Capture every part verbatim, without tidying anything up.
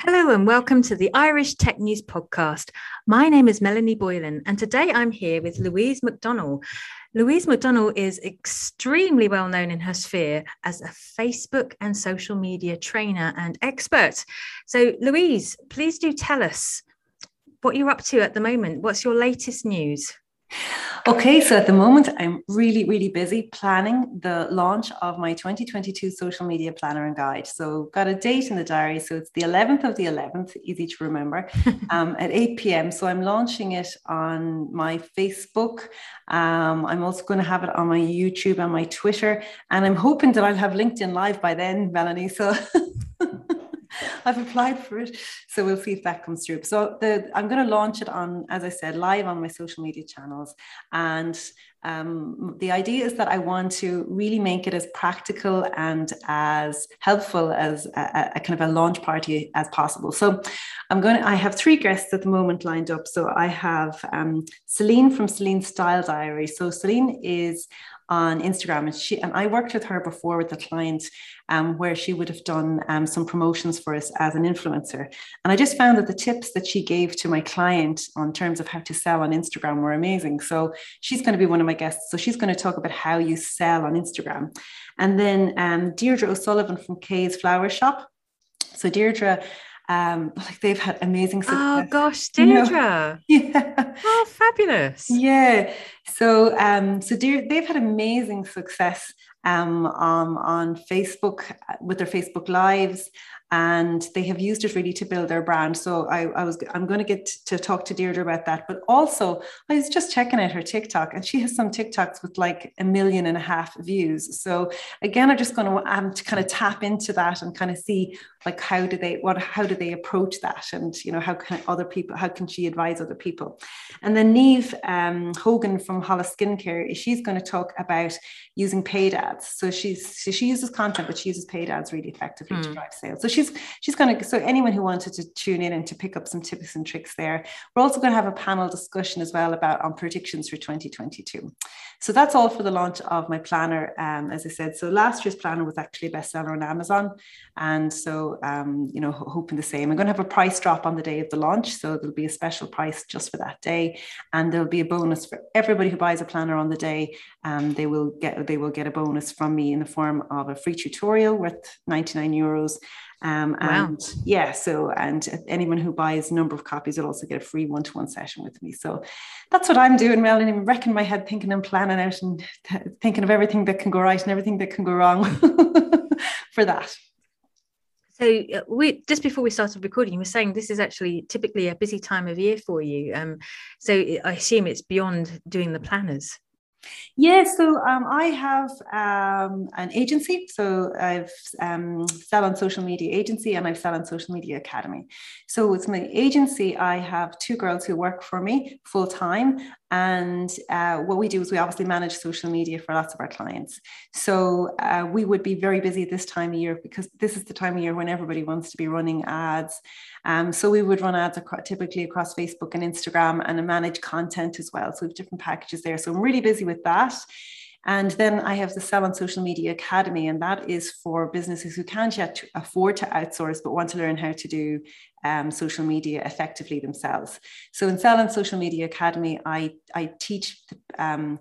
Hello and welcome to the Irish Tech News Podcast. My name is Melanie Boylan and today I'm here with Louise McDonnell. Louise McDonnell is extremely well known in her sphere as a Facebook and social media trainer and expert. So Louise, please do tell us what you're up to at the moment. What's your latest news? Okay, so at the moment I'm really, really busy planning the launch of my twenty twenty-two social media planner and guide. So got a date in the diary, so it's the eleventh of the eleventh, easy to remember, um, at eight p.m. So I'm launching it on my Facebook. Um, I'm also going to have it on my YouTube and my Twitter, and I'm hoping that I'll have LinkedIn Live by then, Melanie. So I've applied for it, so we'll see if that comes through. So the, I'm going to launch it on, as I said, live on my social media channels. And um, the idea is that I want to really make it as practical and as helpful as a, a kind of a launch party as possible. So I'm going to, I have three guests at the moment lined up. So I have um, Celine from Celine Style Diary. So Celine is on Instagram, and she and I worked with her before with a client um, where she would have done um, some promotions for us as an influencer, and I just found that the tips that she gave to my client on terms of how to sell on Instagram were amazing. So she's going to be one of my guests, so she's going to talk about how you sell on Instagram. And then um, Deirdre O'Sullivan from Kay's Flower Shop. So Deirdre, Um, like they've had amazing success. Oh gosh, Deirdre! You know? Yeah. Oh, fabulous! Yeah. So, um, so Deirdre, they've had amazing success um, um, on Facebook with their Facebook Lives, and they have used it really to build their brand. So, I, I was, I'm going to get to talk to Deirdre about that. But also, I was just checking out her TikTok, and she has some TikToks with like a million and a half views. So, again, I'm just going to um, to kind of tap into that and kind of see, like, how do they what how do they approach that, and you know how can other people how can she advise other people. And then Niamh um, Hogan from Hollis Skincare, she's going to talk about using paid ads. So she's so she uses content, but she uses paid ads really effectively mm. to drive sales. So she's she's going to so anyone who wanted to tune in and to pick up some tips and tricks there. We're also going to have a panel discussion as well about on predictions for twenty twenty-two. So that's all for the launch of my planner. Um, as I said, so last year's planner was actually a bestseller on Amazon, and so. Um, you know, hoping the same. I'm going to have a price drop on the day of the launch, so there'll be a special price just for that day, and there'll be a bonus for everybody who buys a planner on the day. Um, they will get they will get a bonus from me in the form of a free tutorial worth ninety-nine euros. Um, and wow. yeah, so and anyone who buys a number of copies will also get a free one-to-one session with me. So that's what I'm doing, Melanie. I'm wrecking my head, thinking and planning out, and th- thinking of everything that can go right and everything that can go wrong for that. So we just before we started recording, you were saying this is actually typically a busy time of year for you. Um, so I assume it's beyond doing the planners. Yeah, so um, I have um, an agency. So I've um, Sell On Social Media Agency, and I've Sell On Social Media Academy. So with my agency, I have two girls who work for me full time. And uh, what we do is we obviously manage social media for lots of our clients. So uh, we would be very busy this time of year because this is the time of year when everybody wants to be running ads. Um, so we would run ads ac- typically across Facebook and Instagram, and manage content as well. So we have different packages there. So I'm really busy with that. And then I have the Sell On Social Media Academy, and that is for businesses who can't yet afford to outsource but want to learn how to do um, social media effectively themselves. So in Sell On Social Media Academy, I, I teach um,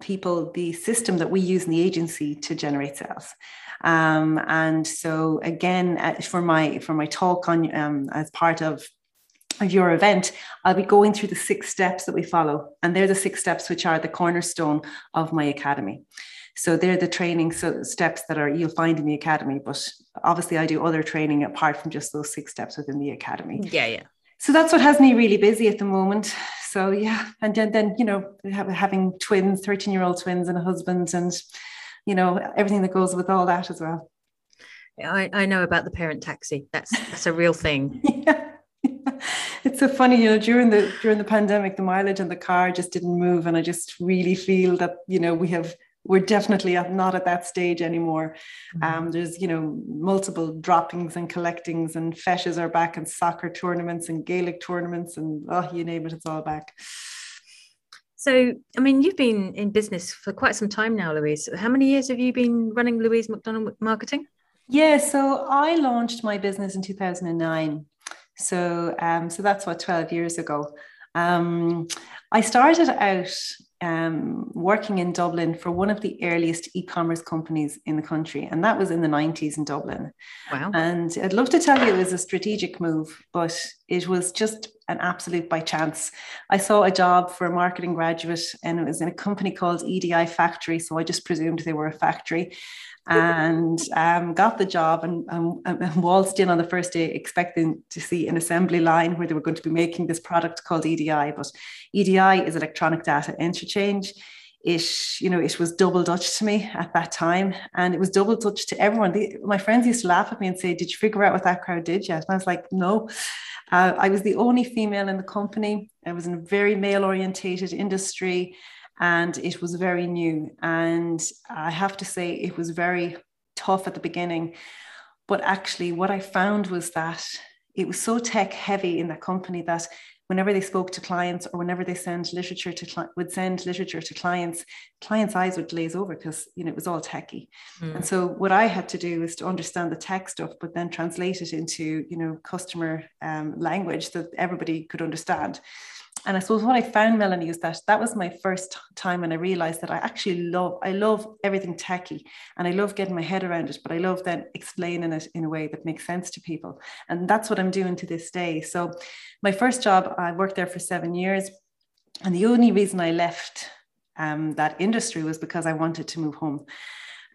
people the system that we use in the agency to generate sales. Um, and so again, for my, for my talk on um, as part of of your event, I'll be going through the six steps that we follow. And they're the six steps which are the cornerstone of my academy. So they're the training so steps that are you'll find in the academy, but obviously I do other training apart from just those six steps within the academy. Yeah, yeah. So that's what has me really busy at the moment. So yeah, and then, then you know, having twins, thirteen-year-old twins and a husband and, you know, everything that goes with all that as well. I, I know about the parent taxi. That's, that's a real thing. Yeah. it's so funny, you know, during the during the pandemic, the mileage on the car just didn't move. And I just really feel that, you know, we have we're definitely not at that stage anymore. Um, there's, you know, multiple droppings and collectings, and feshes are back, and soccer tournaments and Gaelic tournaments, and oh, you name it, it's all back. So, I mean, you've been in business for quite some time now, Louise. How many years have you been running Louise McDonnell Marketing? Yeah, so I launched my business in two thousand nine. So, um, so that's what, twelve years ago. Um, I started out um, working in Dublin for one of the earliest e-commerce companies in the country, and that was in the nineties in Dublin. Wow! And I'd love to tell you it was a strategic move, but it was just an absolute by chance. I saw a job for a marketing graduate, and it was in a company called E D I Factory, so I just presumed they were a factory. And um, got the job, and, and, and waltzed in on the first day expecting to see an assembly line where they were going to be making this product called E D I. But E D I is electronic data interchange. It, you know, it was double Dutch to me at that time, and it was double Dutch to everyone. They, my friends used to laugh at me and say, "Did you figure out what that crowd did yet?" And I was like, "No." Uh, I was the only female in the company. I was in a very male-orientated industry. And it was very new. And I have to say, it was very tough at the beginning. But actually, what I found was that it was so tech heavy in that company that whenever they spoke to clients, or whenever they send literature to would send literature to clients, clients' eyes would glaze over, because, you know, it was all techie. Mm. And so what I had to do is to understand the tech stuff, but then translate it into, you know, customer um, language that everybody could understand. And I suppose what I found, Melanie, is that that was my first time when I realized that I actually love, I love everything techie, and I love getting my head around it, but I love then explaining it in a way that makes sense to people. And that's what I'm doing to this day. So my first job, I worked there for seven years. And the only reason I left um, that industry was because I wanted to move home.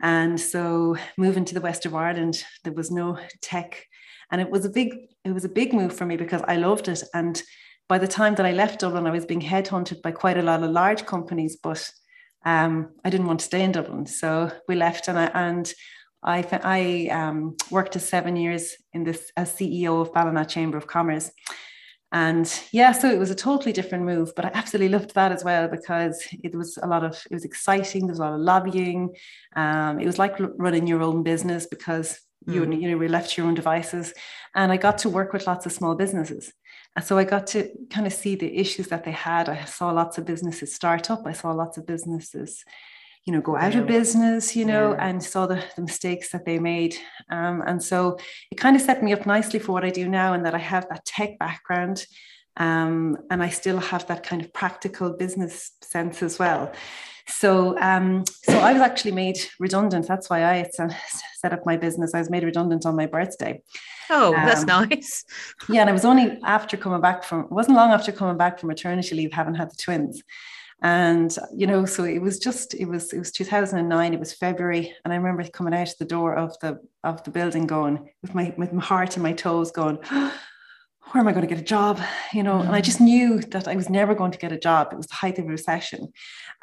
And so moving to the west of Ireland, there was no tech. And it was a big, it was a big move for me, because I loved it. And by the time that I left Dublin, I was being headhunted by quite a lot of large companies, but um, I didn't want to stay in Dublin. So we left, and I, and I, I um, worked as seven years in this as C E O of Ballina Chamber of Commerce. And yeah, so it was a totally different move, but I absolutely loved that as well, because it was a lot of, it was exciting. There was a lot of lobbying. Um, it was like running your own business, because you, mm. you know, we left your own devices, and I got to work with lots of small businesses. And so I got to kind of see the issues that they had. I saw lots of businesses start up. I saw lots of businesses, you know, go out yeah. of business, you know, yeah. and saw the, the mistakes that they made. Um, and so it kind of set me up nicely for what I do now, and that I have that tech background. Um, and I still have that kind of practical business sense as well. So, um, so I was actually made redundant. That's why I set up my business. I was made redundant on my birthday. Oh, um, that's nice. Yeah. And I was only after coming back from, it wasn't long after coming back from maternity leave, having had the twins. And, you know, so it was just, it was, it was two thousand nine, it was February. And I remember coming out the door of the, of the building going with my, with my heart and my toes going, oh, where am I going to get a job? You know, and I just knew that I was never going to get a job. It was the height of the recession.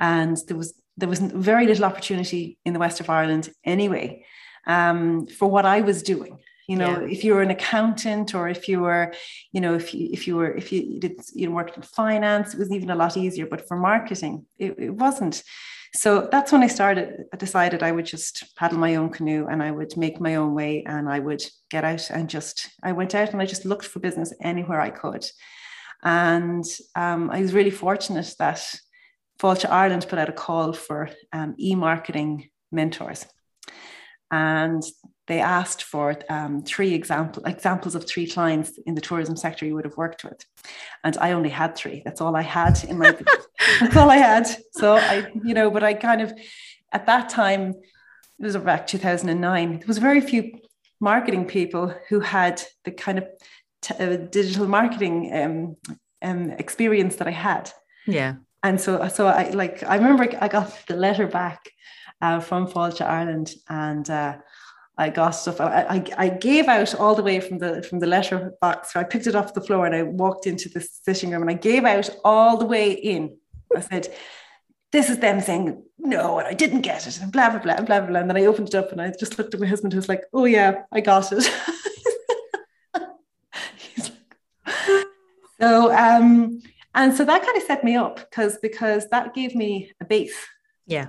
And there was, there was very little opportunity in the west of Ireland anyway, um, for what I was doing. You know, yeah. if you were an accountant, or if you were, you know, if you if you were if you did you know, worked in finance, it was even a lot easier. But for marketing, it, it wasn't. So that's when I started. I decided I would just paddle my own canoe, and I would make my own way, and I would get out and just. I went out and I just looked for business anywhere I could, and um, I was really fortunate that Fáilte Ireland put out a call for um, e-marketing mentors, and they asked for um, three example, examples of three clients in the tourism sector you would have worked with. And I only had three. That's all I had in my, that's all I had. So I, you know, but I kind of, at that time, it was back two thousand nine, there was very few marketing people who had the kind of t- uh, digital marketing um, um, experience that I had. Yeah. And so, so I like, I remember I got the letter back uh, from Fáilte Ireland, and, uh, I got stuff. I, I, I gave out all the way from the from the letter box. So I picked it off the floor and I walked into the sitting room and I gave out all the way in. I said, "This is them saying no, and I didn't get it," and blah blah blah blah blah. And then I opened it up and I just looked at my husband, who was like, "Oh yeah, I got it." He's like, So, um, and so that kind of set me up because, because that gave me a base. Yeah.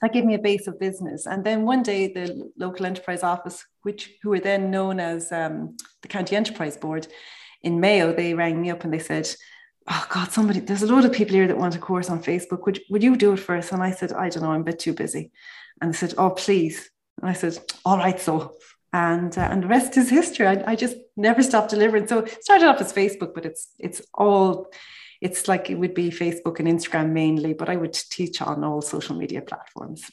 That gave me a base of business. And then one day the local enterprise office, which who were then known as um, the County Enterprise Board in Mayo, they rang me up and they said, oh God, somebody, there's a load of people here that want a course on Facebook. Would, would you do it for us? And I said, I don't know, I'm a bit too busy. And they said, oh, please. And I said, all right, so. And uh, and the rest is history. I, I just never stopped delivering. So it started off as Facebook, but it's it's all... It's like it would be Facebook and Instagram mainly, but I would teach on all social media platforms.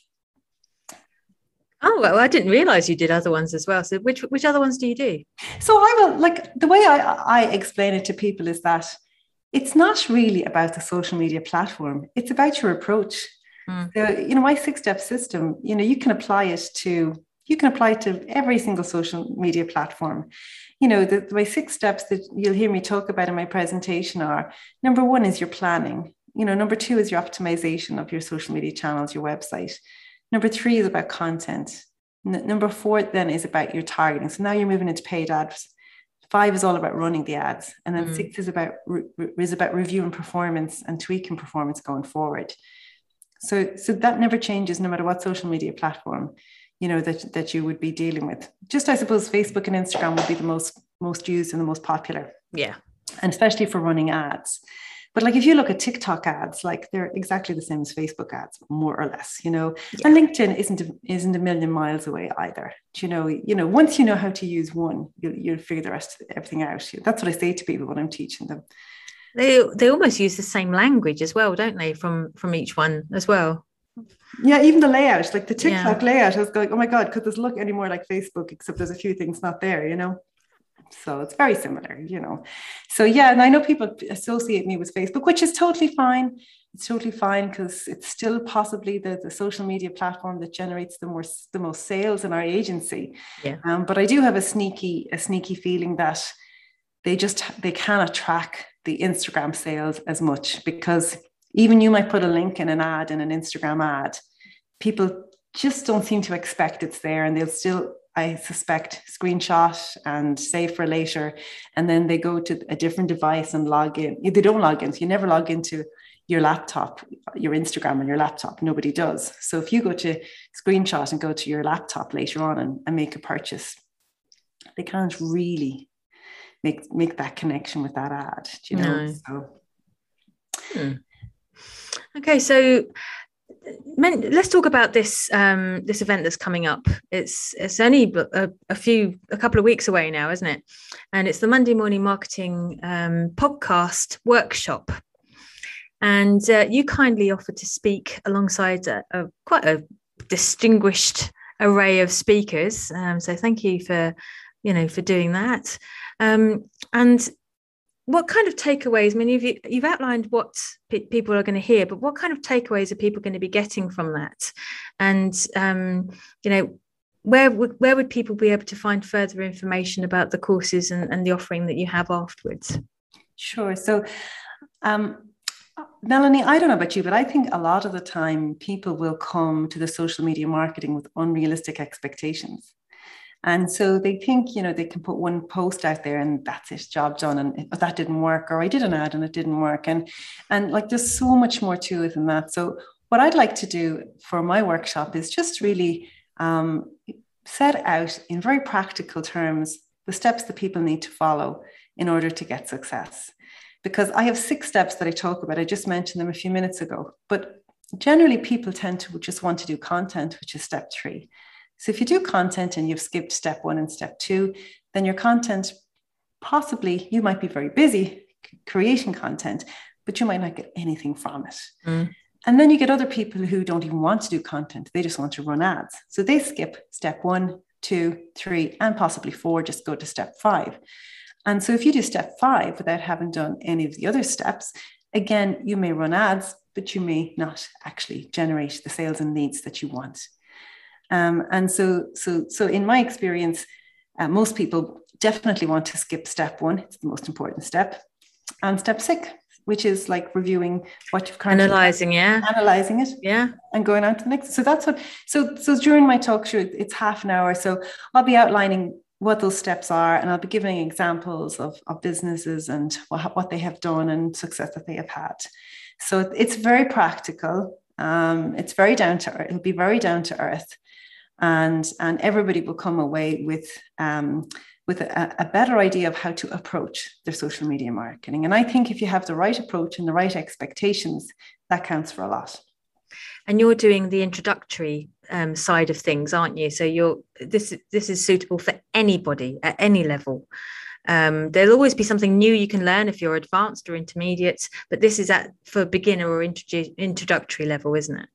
Oh, well, I didn't realize you did other ones as well. So which which other ones do you do? So I will, like, the way I, I explain it to people is that it's not really about the social media platform. It's about your approach. Mm. So, you know, my six-step system, you know, you can apply it to, you can apply it to every single social media platform. You know, the, my six steps that you'll hear me talk about in my presentation are, number one is your planning. You know, number two is your optimization of your social media channels, your website. Number three is about content. N- number four then is about your targeting. So now you're moving into paid ads. Five is all about running the ads. And then mm. six is about, re- is about reviewing performance and tweaking performance going forward. So, so that never changes no matter what social media platform, you know, that, that you would be dealing with. Just, I suppose, Facebook and Instagram would be the most, most used and the most popular. Yeah. And especially for running ads. But like, if you look at TikTok ads, like they're exactly the same as Facebook ads, more or less, you know, yeah. And LinkedIn isn't, isn't a million miles away either. Do you know, you know, once you know how to use one, you'll, you'll figure the rest of everything out. That's what I say to people when I'm teaching them. They, they almost use the same language as well, don't they? From, from each one as well. Yeah, even the layout, like the TikTok yeah. layout, I was going, oh my God, could this look any more like Facebook, except there's a few things not there, you know? So it's very similar, you know? So yeah, and I know people associate me with Facebook, which is totally fine. It's totally fine because it's still possibly the, the social media platform that generates the, more, the most sales in our agency. Yeah. Um, but I do have a sneaky, a sneaky feeling that they just, they cannot track the Instagram sales as much because... Even you might put a link in an ad, in an Instagram ad, people just don't seem to expect it's there. And they'll still, I suspect, screenshot and save for later. And then they go to a different device and log in. They don't log in. So you never log into your laptop, your Instagram on your laptop. Nobody does. So if you go to screenshot and go to your laptop later on and, and make a purchase, they can't really make, make that connection with that ad, do you know? No. So. Hmm. Okay, so men, let's talk about this um, this event that's coming up. It's it's only a, a few, a couple of weeks away now, isn't it? And it's the Monday Morning Marketing um, Podcast Workshop. And uh, you kindly offered to speak alongside a, a, quite a distinguished array of speakers. Um, so thank you for, you know, for doing that. Um, and what kind of takeaways, I mean, you've, you've outlined what pe- people are going to hear, but what kind of takeaways are people going to be getting from that? And, um, you know, where, w- where would people be able to find further information about the courses and, and the offering that you have afterwards? Sure. So, um, Melanie, I don't know about you, but I think a lot of the time people will come to the social media marketing with unrealistic expectations. And so they think, you know, they can put one post out there and that's it, job done. And it, that didn't work, or I did an ad and it didn't work. And, and like, there's so much more to it than that. So what I'd like to do for my workshop is just really um, set out in very practical terms, the steps that people need to follow in order to get success. Because I have six steps that I talk about. I just mentioned them a few minutes ago, but generally people tend to just want to do content, which is step three. So if you do content and you've skipped step one and step two, then your content, possibly you might be very busy creating content, but you might not get anything from it. Mm. And then you get other people who don't even want to do content. They just want to run ads. So they skip step one, two, three, and possibly four, just go to step five. And so if you do step five without having done any of the other steps, again, you may run ads, but you may not actually generate the sales and leads that you want. Um, and so, so, so in my experience, uh, most people definitely want to skip step one. It's the most important step, and step six, which is like reviewing what you've currently analyzing, yeah, analyzing it, yeah, and going on to the next. So that's what. So, so during my talk show, it's half an hour. So I'll be outlining what those steps are, and I'll be giving examples of, of businesses and what, what they have done and success that they have had. So it's very practical. Um, it's very down to earth. It'll be very down to earth, and and everybody will come away with um, with a, a better idea of how to approach their social media marketing. And I think if you have the right approach and the right expectations, that counts for a lot. And you're doing the introductory um, side of things, aren't you? So you're this this is suitable for anybody at any level. Um, there'll always be something new you can learn if you're advanced or intermediate, but this is at for beginner or introdu- introductory level, isn't it?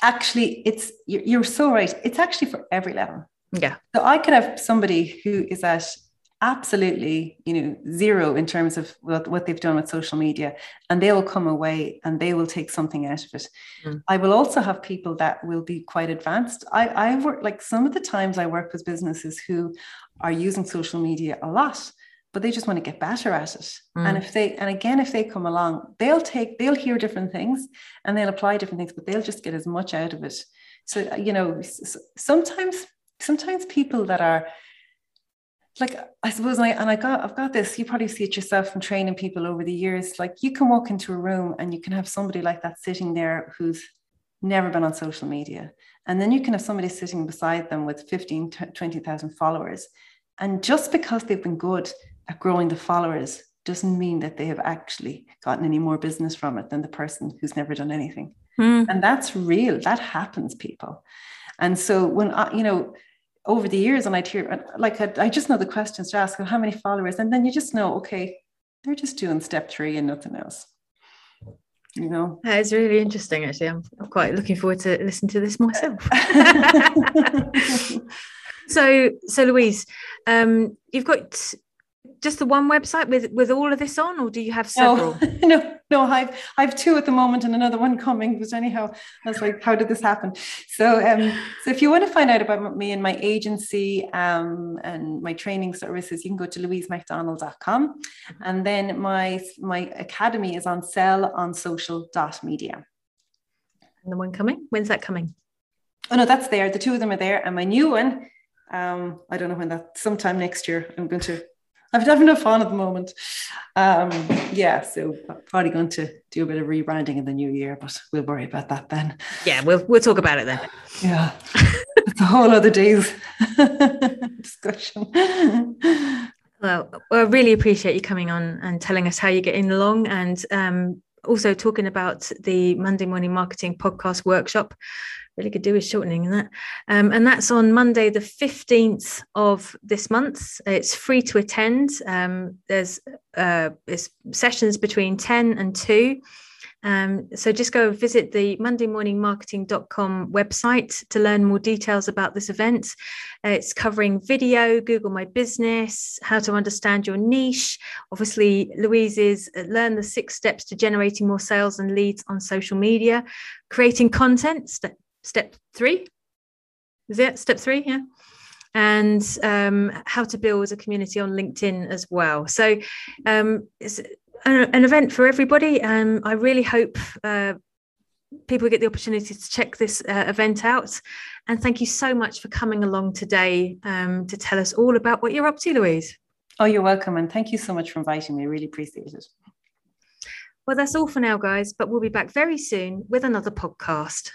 Actually, it's you're, you're so right. It's actually for every level. Yeah. So I could have somebody who is at absolutely, you know, zero in terms of what, what they've done with social media, and they will come away and they will take something out of it. Mm. I will also have people that will be quite advanced. I, I work, like some of the times I work with businesses who are using social media a lot, but they just want to get better at it. Mm. And if they, and again, if they come along, they'll take, they'll hear different things and they'll apply different things, but they'll just get as much out of it. So, you know, sometimes, sometimes people that are, like I suppose, and I and I got I've got this. You probably see it yourself from training people over the years. Like you can walk into a room and you can have somebody like that sitting there who's never been on social media, and then you can have somebody sitting beside them with fifteen, twenty thousand followers. And just because they've been good at growing the followers doesn't mean that they have actually gotten any more business from it than the person who's never done anything. Mm. And that's real. That happens, people. And so when I, you know. over the years, and I'd hear, like, I'd, I just know the questions to ask, well, how many followers? And then you just know, okay, they're just doing step three and nothing else. You know, that is really interesting, actually. I'm, I'm quite looking forward to listen to this myself. so, so Louise, um, you've got just the one website with, with all of this on, or do you have several? No, no, no, I've, I've two at the moment and another one coming, but anyhow, I was like, how did this happen? So, um, so if you want to find out about me and my agency, um, and my training services, you can go to louise mcdonnell dot com. And then my, my academy is on sell on social dot media. And the one coming, when's that coming? Oh no, that's there. The two of them are there. And my new one, um, I don't know when that, sometime next year, I'm going to, I've done enough fun at the moment. Um, yeah, so probably going to do a bit of rebranding in the new year, but we'll worry about that then. Yeah, we'll we'll talk about it then. Yeah, it's a whole other day's discussion. Well, I really appreciate you coming on and telling us how you're getting along, and um, also talking about the Monday Morning Marketing Podcast Workshop. Really could do with shortening that. Um, and that's on Monday, the fifteenth of this month. It's free to attend. Um, there's, uh, there's sessions between ten and two. Um, so just go visit the monday morning marketing dot com website to learn more details about this event. Uh, it's covering video, Google My Business, how to understand your niche. Obviously, Louise's uh, learn the six steps to generating more sales and leads on social media, creating content, st- step three, is it step three? Yeah. And um, how to build a community on LinkedIn as well. So um, it's an event for everybody, and I really hope uh, people get the opportunity to check this uh, event out. And thank you so much for coming along today um, to tell us all about what you're up to, Louise. Oh, you're welcome, and thank you so much for inviting me. I really appreciate it. Well, that's all for now, guys, but we'll be back very soon with another podcast.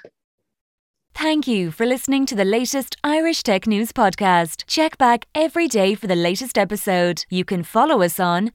Thank you for listening to the latest Irish Tech News podcast. Check back every day for the latest episode. You can follow us on